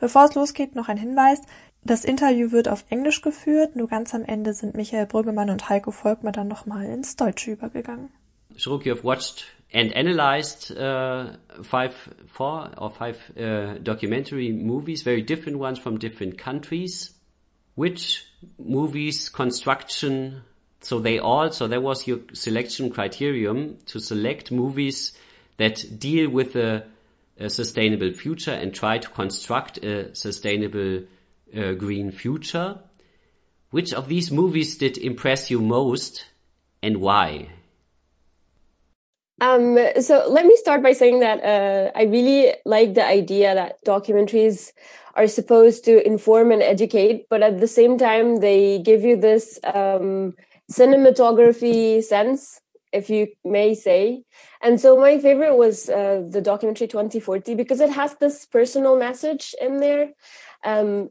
Bevor es losgeht, noch ein Hinweis. Das Interview wird auf Englisch geführt, nur ganz am Ende sind Michael Brüggemann und Heiko Volkmar dann nochmal ins Deutsche übergegangen. Şuruk, you have watched and analyzed four or five documentary movies, very different ones from different countries. Which movies construction? So that was your selection criterion to select movies that deal with a sustainable future and try to construct a sustainable green future. Which of these movies did impress you most, and why? So let me start by saying that I really like the idea that documentaries are supposed to inform and educate, but at the same time, they give you this cinematography sense, if you may say. And so my favorite was the documentary 2040, because it has this personal message in there.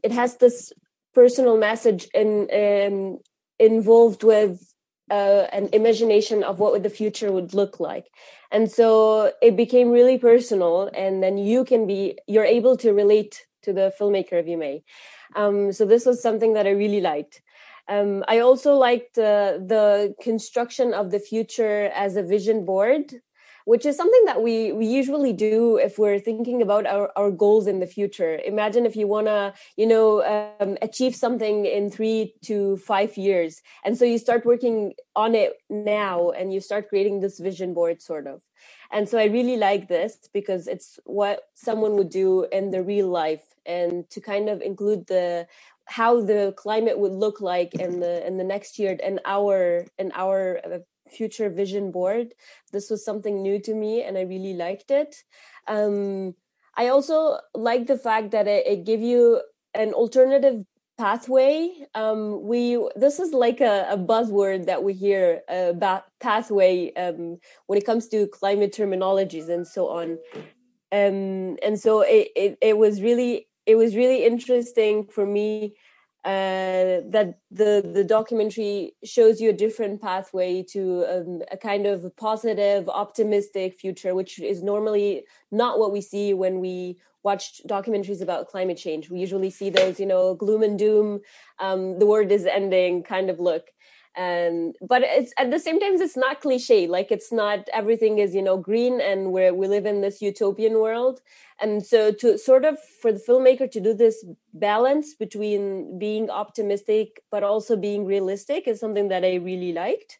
it has this personal message involved with an imagination of what the future would look like. And so it became really personal, and then you're able to relate to the filmmaker if you may. So this was something that I really liked. I also liked the construction of the future as a vision board, which is something that we usually do if we're thinking about our goals in the future. Imagine if you want to, achieve something in 3 to 5 years. And so you start working on it now and you start creating this vision board sort of. And so I really like this because it's what someone would do in the real life, and to kind of include how the climate would look like in the next year and our future vision board. This was something new to me and I really liked it. I also like the fact that it gave you an alternative pathway. This is like a buzzword that we hear about pathway when it comes to climate terminologies and so on. And so it was really interesting for me that the documentary shows you a different pathway to a kind of positive, optimistic future, which is normally not what we see when we watch documentaries about climate change. We usually see those, gloom and doom, the world is ending kind of look. But it's at the same time, it's not cliche. Like, it's not everything is, green, and we live in this utopian world. And so to sort of for the filmmaker to do this balance between being optimistic but also being realistic is something that I really liked.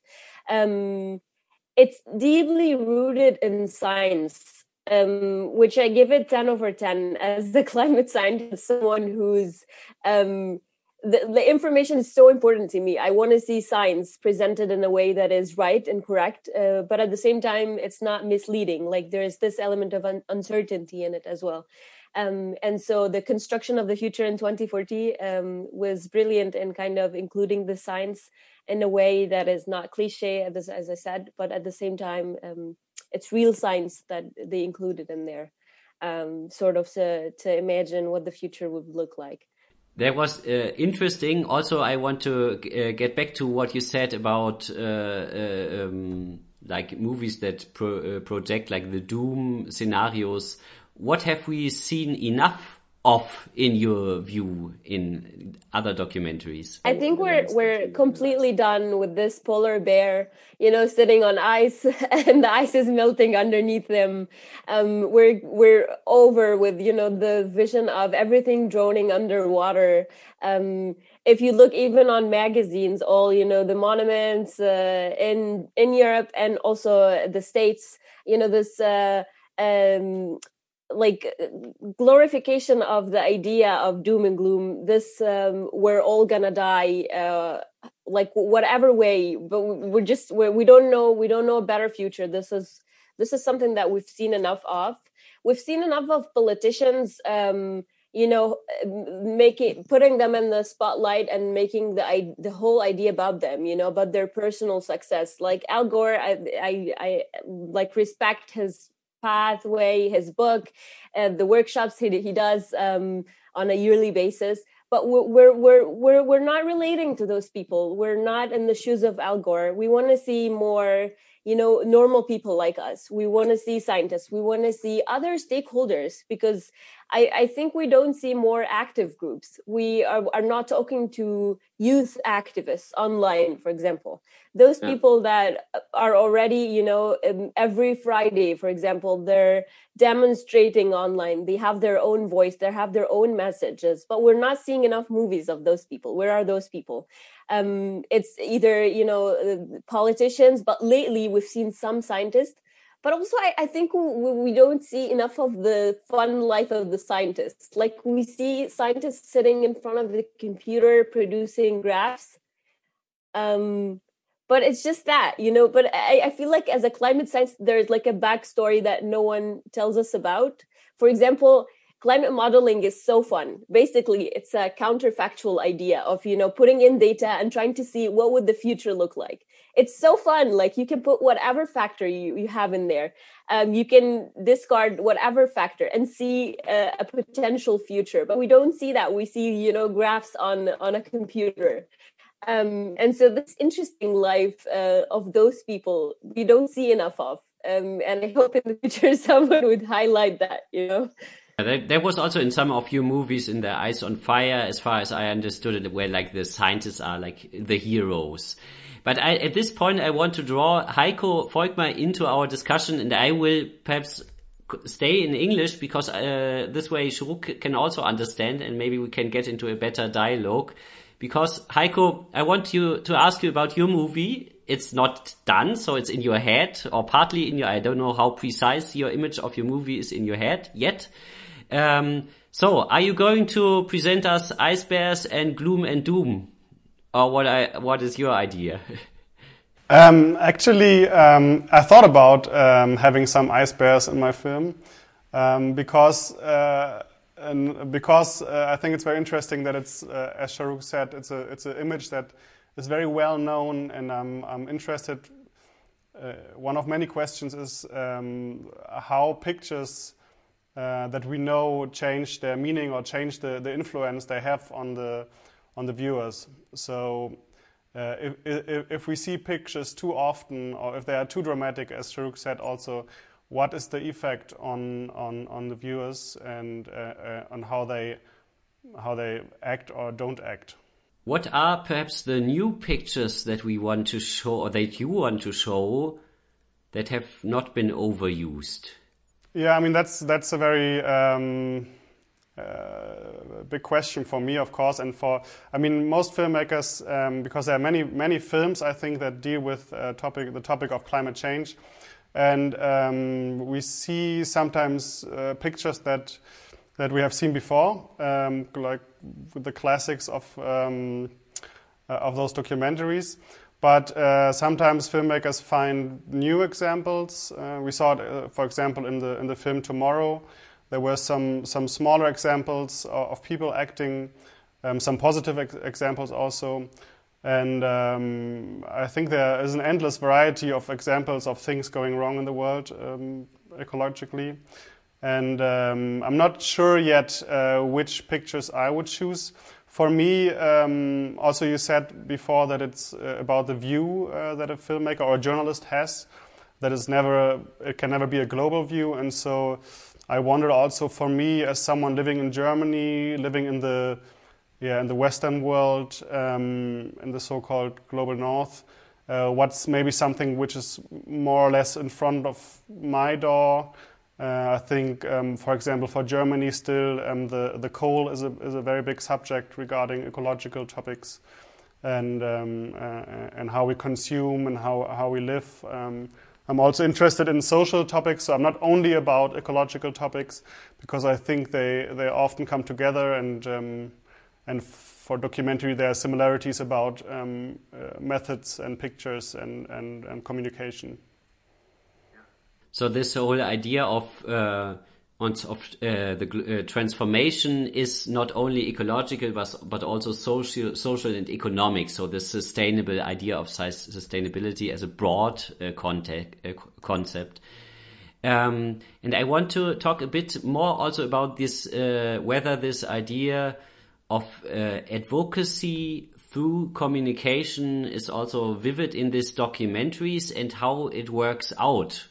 It's deeply rooted in science, which I give it 10 over 10 as the climate scientist, someone who's the information is so important to me. I want to see science presented in a way that is right and correct, but at the same time, it's not misleading. Like, there is this element of uncertainty in it as well. And so the construction of the future in 2040 was brilliant in kind of including the science in a way that is not cliche, as I said, but at the same time, it's real science that they included in there, sort of to imagine what the future would look like. That was interesting. Also, I want to get back to what you said about like movies that project like the doom scenarios. What have we seen enough of, in your view, in other documentaries? I think we're completely done with this polar bear, sitting on ice and the ice is melting underneath them. We're over with, the vision of everything droning underwater. If you look even on magazines, all, the monuments in Europe and also the States, this like glorification of the idea of doom and gloom, this we're all gonna die, like whatever way, but we don't know a better future. This is something that we've seen enough of. We've seen enough of politicians, putting them in the spotlight and making the whole idea about them, about their personal success. Like Al Gore, I like respect his pathway, his book, and the workshops he does on a yearly basis. But we're not relating to those people. We're not in the shoes of Al Gore. We want to see more, normal people like us. We want to see scientists. We want to see other stakeholders, because I think we don't see more active groups. We are not talking to youth activists online, for example. Those people that are already, every Friday, for example, they're demonstrating online. They have their own voice. They have their own messages. But we're not seeing enough movies of those people. Where are those people? It's either, politicians, but lately we've seen some scientists. But also, I think we don't see enough of the fun life of the scientists. Like, we see scientists sitting in front of the computer producing graphs. But it's just that, but I feel like as a climate scientist, there's like a backstory that no one tells us about. For example, Climate modeling is so fun. Basically, it's a counterfactual idea of, you know, putting in data and trying to see what would the future look like. It's so fun. Like you can put whatever factor you have in there. You can discard whatever factor and see a potential future. But we don't see that. We see, you know, graphs on a computer. And so this interesting life of those people, we don't see enough of. And I hope in the future someone would highlight that, you know. There was also in some of your movies in the Ice on Fire, as far as I understood it, where like the scientists are like the heroes. But at this point, I want to draw Heiko Volkmar into our discussion, and I will perhaps stay in English because this way Şeruk can also understand, and maybe we can get into a better dialogue. Because Heiko, I want you to ask you about your movie. It's not done, so it's in your head or partly in your. I don't know how precise your image of your movie is in your head yet. So, are you going to present us Ice Bears and Gloom and Doom, or what is your idea? I thought about having some ice bears in my film because I think it's very interesting that it's as Şeruk said, it's an image that. It's very well known, and I'm interested. One of many questions is how pictures that we know change their meaning or change the influence they have on the viewers. So, if we see pictures too often, or if they are too dramatic, as Şeruk said, also, what is the effect on the viewers and on how they act or don't act? What are perhaps the new pictures that we want to show, or that you want to show, that have not been overused? Yeah, I mean that's a very big question for me, of course, and for most filmmakers, because there are many films I think that deal with the topic of climate change, and we see sometimes pictures that we have seen before, like the classics of those documentaries. But sometimes filmmakers find new examples. We saw it, for example, in the film Tomorrow. There were some smaller examples of people acting, some positive examples also. And I think there is an endless variety of examples of things going wrong in the world ecologically. And I'm not sure yet which pictures I would choose. For me, also you said before that it's about the view that a filmmaker or a journalist has, that it can never be a global view. And so I wonder also for me, as someone living in Germany, living in the Western world, in the so-called global north, what's maybe something which is more or less in front of my door. I think, for example, for Germany still, the coal is a very big subject regarding ecological topics and how we consume and how we live. I'm also interested in social topics, so I'm not only about ecological topics, because I think they often come together, and for documentary there are similarities about methods and pictures and communication. So this whole idea of the transformation is not only ecological but also social and economic. So the sustainable idea of sustainability as a broad concept. And I want to talk a bit more also about this whether this idea of advocacy through communication is also vivid in these documentaries and how it works out.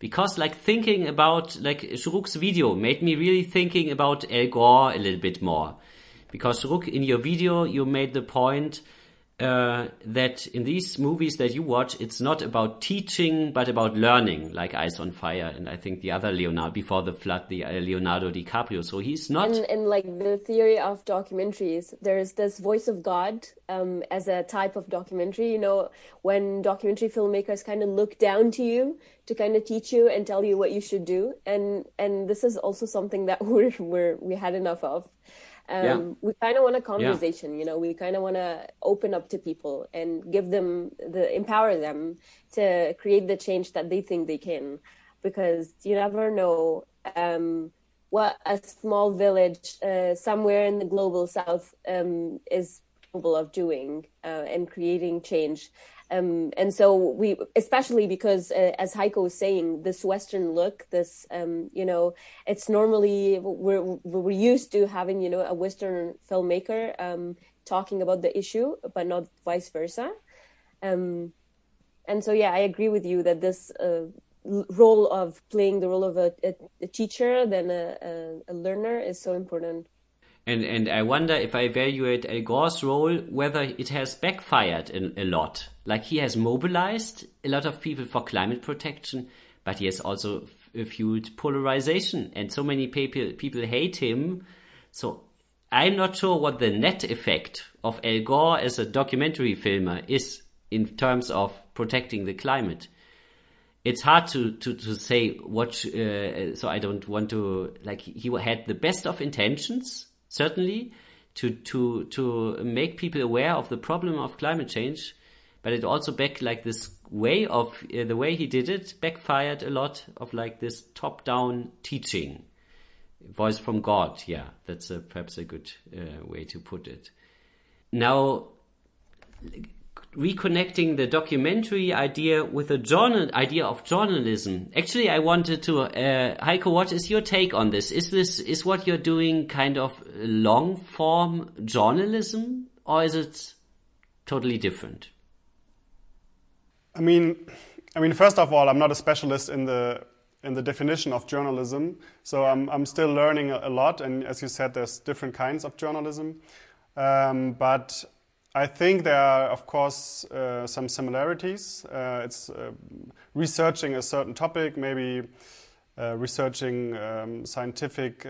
Because thinking about Şeruk's video made me really thinking about Al Gore a little bit more. Because Şeruk, in your video you made the point that in these movies that you watch it's not about teaching but about learning, like Ice on Fire and I think the other Leonardo Before the Flood, the Leonardo DiCaprio. So he's not in the theory of documentaries. There is this voice of God as a type of documentary, you know, when documentary filmmakers kind of look down to you to kind of teach you and tell you what you should do, and this is also something that we had enough of. We kind of want a conversation, you know. We kind of want to open up to people and give them empower them to create the change that they think they can, because you never know what a small village somewhere in the global south is capable of doing and creating change. And so we, especially because, as Heiko was saying, this Western look, this, you know, it's normally, we're used to having, you know, a Western filmmaker talking about the issue, but not vice versa. And so, yeah, I agree with you that this role of playing the role of a teacher, then a learner is so important. And I wonder if I evaluate Al Gore's role, whether it has backfired a lot. Like he has mobilized a lot of people for climate protection, but he has also fueled polarization. And so many people hate him. So I'm not sure what the net effect of Al Gore as a documentary filmer is in terms of protecting the climate. It's hard to say what... so I don't want to... Like he had the best of intentions... Certainly, to make people aware of the problem of climate change, but it also the way he did it backfired a lot of like this top-down teaching, voice from God. Yeah, that's perhaps a good way to put it. Now, reconnecting the documentary idea with the idea of journalism. Actually, I wanted to, Heiko, what is your take on this? Is what you're doing kind of long form journalism, or is it totally different? I mean, first of all, I'm not a specialist in the definition of journalism, so I'm still learning a lot. And as you said, there's different kinds of journalism, but I think there are, of course, some similarities. It's researching a certain topic, maybe researching scientific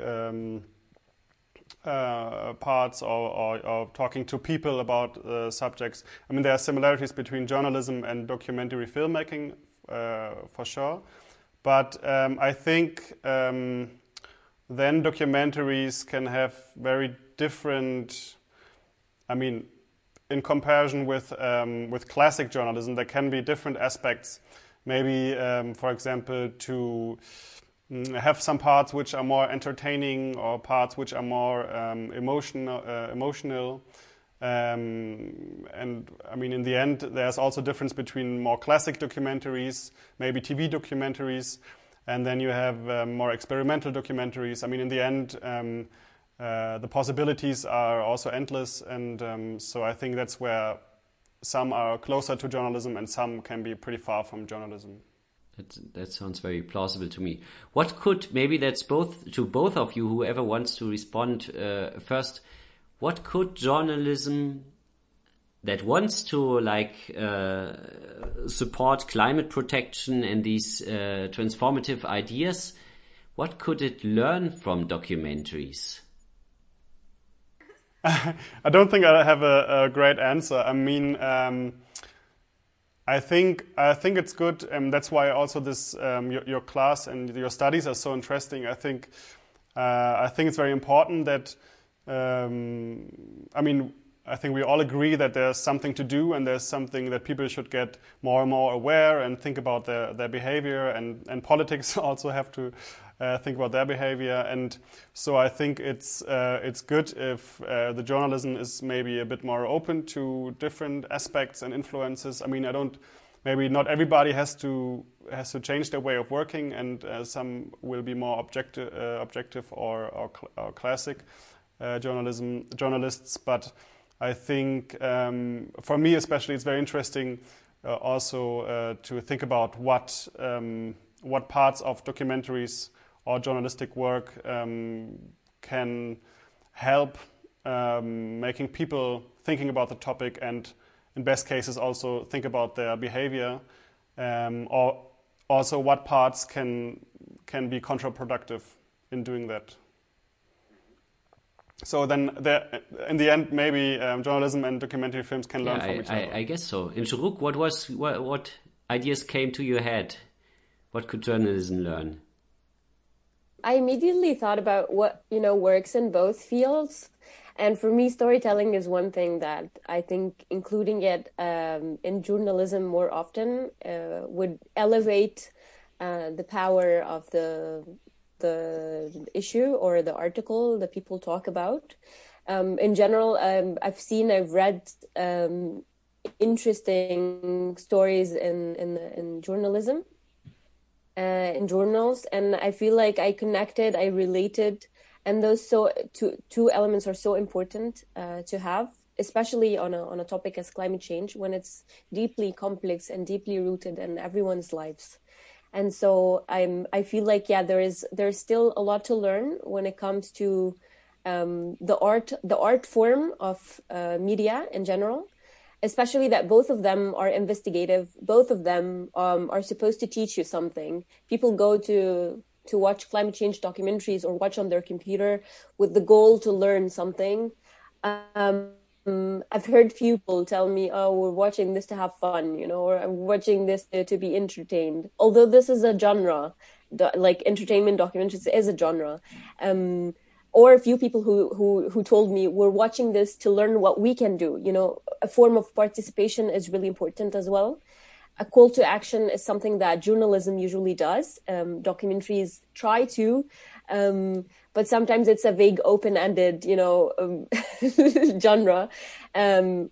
parts or talking to people about subjects. I mean, there are similarities between journalism and documentary filmmaking, for sure. But I think then documentaries can have very different... I mean... In comparison with classic journalism, there can be different aspects. Maybe, for example, to have some parts which are more entertaining or parts which are more emotional. And I mean, in the end, there's also difference between more classic documentaries, maybe TV documentaries, and then you have more experimental documentaries. I mean, in the end. The possibilities are also endless, and so I think that's where some are closer to journalism and some can be pretty far from journalism. That sounds very plausible to me. What could, maybe that's both to both of you, whoever wants to respond first, what could journalism that wants to support climate protection and these transformative ideas, what could it learn from documentaries? I don't think I have a great answer. I mean, I think it's good, and that's why also this your class and your studies are so interesting. I think it's very important that I think we all agree that there's something to do and there's something that people should get more and more aware and think about their behavior, and politics also have to think about their behavior. And so I think it's good if the journalism is maybe a bit more open to different aspects and influences. I mean, maybe not everybody has to change their way of working, and some will be more objective or classic journalists, but I think for me especially, it's very interesting also to think about what parts of documentaries or journalistic work can help making people thinking about the topic, and in best cases also think about their behavior, or also what parts can be counterproductive in doing that. So then, in the end, maybe journalism and documentary films can learn from each other. I guess so. In Şeruk, what ideas came to your head? What could journalism learn? I immediately thought about what works in both fields, and for me, storytelling is one thing that I think including it in journalism more often would elevate the power of the the issue or the article that people talk about. In general, I've read interesting stories in journalism, in journals, and I feel like I connected, I related, and those two elements are so important to have, especially on a topic as climate change, when it's deeply complex and deeply rooted in everyone's lives. And so I feel like, yeah, there's still a lot to learn when it comes to the art form of media in general, especially that both of them are investigative. Both of them are supposed to teach you something. People go to watch climate change documentaries or watch on their computer with the goal to learn something. I've heard people tell me, oh, we're watching this to have fun, you know, or I'm watching this to be entertained. Although this is a genre, like entertainment documentaries is a genre. Or a few people who told me, we're watching this to learn what we can do. You know, a form of participation is really important as well. A call to action is something that journalism usually does. Documentaries try to, but sometimes it's a vague, open-ended, you know, genre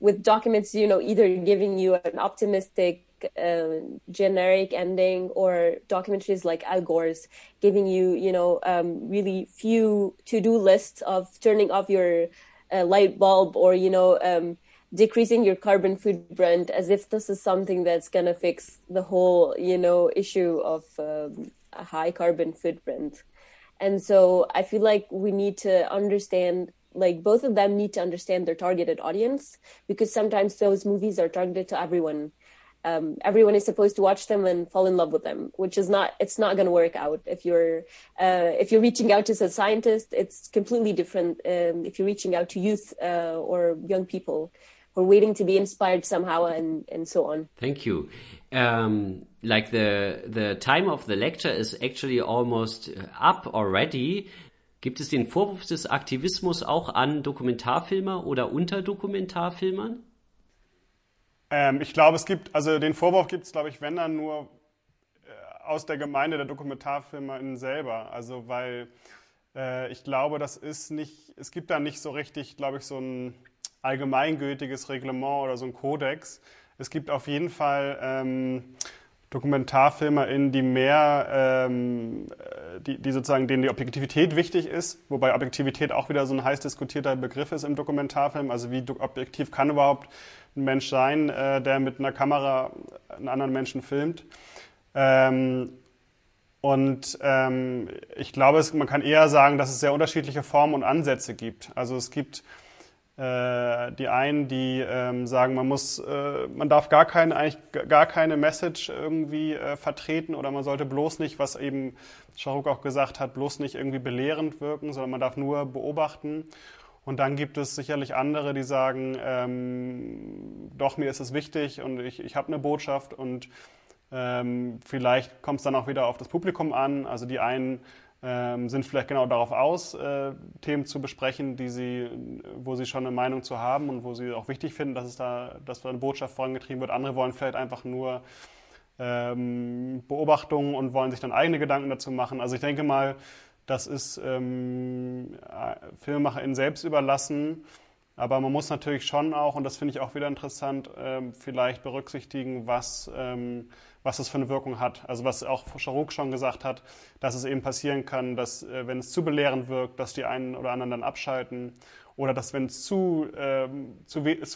with documents, you know, either giving you an optimistic, generic ending, or documentaries like Al Gore's giving you, you know, really few to-do lists of turning off your light bulb or, you know, decreasing your carbon footprint, as if this is something that's going to fix the whole, you know, issue of a high carbon footprint. And so I feel like we need to understand, like both of them need to understand their targeted audience, because sometimes those movies are targeted to everyone. Everyone is supposed to watch them and fall in love with them, which is not, it's not going to work out. If you're reaching out to a scientist, it's completely different. If you're reaching out to youth or young people who are waiting to be inspired somehow and so on. Thank you. Like the time of the lecture is actually almost up already. Gibt es den Vorwurf des Aktivismus auch an Dokumentarfilmer oder Unterdokumentarfilmern? Ich glaube, den Vorwurf gibt es, glaube ich, wenn dann nur aus der Gemeinde der DokumentarfilmerInnen selber. Also, weil ich glaube, es gibt da nicht so richtig, glaube ich, so ein allgemeingültiges Reglement oder so ein Kodex. Es gibt auf jeden Fall DokumentarfilmerInnen, die sozusagen, denen die Objektivität wichtig ist, wobei Objektivität auch wieder so ein heiß diskutierter Begriff ist im Dokumentarfilm. Also, wie objektiv kann überhaupt ein Mensch sein, der mit einer Kamera einen anderen Menschen filmt. Ich glaube, man kann eher sagen, dass es sehr unterschiedliche Formen und Ansätze gibt. Also es gibt die einen, die sagen, man darf gar keine Message irgendwie vertreten, oder man sollte bloß nicht, was eben Şeruk auch gesagt hat, bloß nicht irgendwie belehrend wirken, sondern man darf nur beobachten. Und dann gibt es sicherlich andere, die sagen, doch, mir ist es wichtig und ich habe eine Botschaft, und vielleicht kommt es dann auch wieder auf das Publikum an. Also die einen sind vielleicht genau darauf aus, Themen zu besprechen, wo sie schon eine Meinung zu haben und wo sie auch wichtig finden, dass da eine Botschaft vorangetrieben wird. Andere wollen vielleicht einfach nur Beobachtungen und wollen sich dann eigene Gedanken dazu machen. Also ich denke mal, das ist FilmemacherInnen selbst überlassen, aber man muss natürlich schon auch, und das finde ich auch wieder interessant, vielleicht berücksichtigen, was das für eine Wirkung hat. Also was auch Şeruk schon gesagt hat, dass es eben passieren kann, dass wenn es zu belehrend wirkt, dass die einen oder anderen dann abschalten, oder dass wenn es zu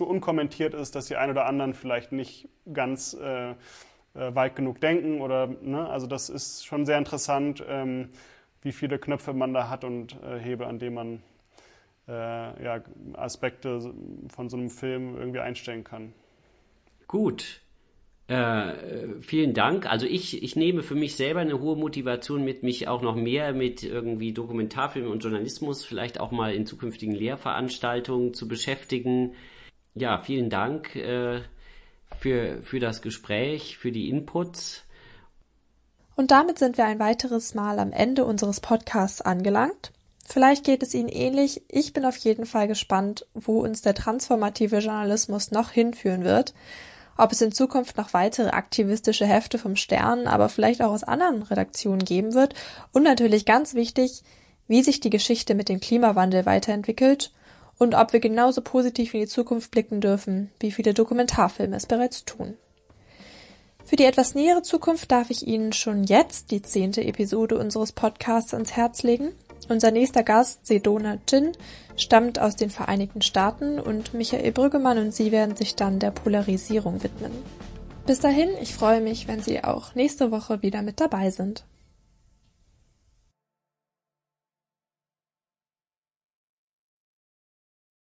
unkommentiert ist, dass die einen oder anderen vielleicht nicht ganz weit genug denken, oder ne? Also das ist schon sehr interessant, wie viele Knöpfe man da hat und Hebel, an denen man Aspekte von so einem Film irgendwie einstellen kann. Gut, vielen Dank. Also ich nehme für mich selber eine hohe Motivation mit, mich auch noch mehr mit irgendwie Dokumentarfilmen und Journalismus vielleicht auch mal in zukünftigen Lehrveranstaltungen zu beschäftigen. Ja, vielen Dank für das Gespräch, für die Inputs. Und damit sind wir ein weiteres Mal am Ende unseres Podcasts angelangt. Vielleicht geht es Ihnen ähnlich. Ich bin auf jeden Fall gespannt, wo uns der transformative Journalismus noch hinführen wird. Ob es in Zukunft noch weitere aktivistische Hefte vom Stern, aber vielleicht auch aus anderen Redaktionen geben wird und natürlich ganz wichtig, wie sich die Geschichte mit dem Klimawandel weiterentwickelt und ob wir genauso positiv in die Zukunft blicken dürfen, wie viele Dokumentarfilme es bereits tun. Für die etwas nähere Zukunft darf ich Ihnen schon jetzt die 10. Episode unseres Podcasts ans Herz legen. Unser nächster Gast, Sedona Chin, stammt aus den Vereinigten Staaten und Michael Brüggemann und sie werden sich dann der Polarisierung widmen. Bis dahin, ich freue mich, wenn Sie auch nächste Woche wieder mit dabei sind.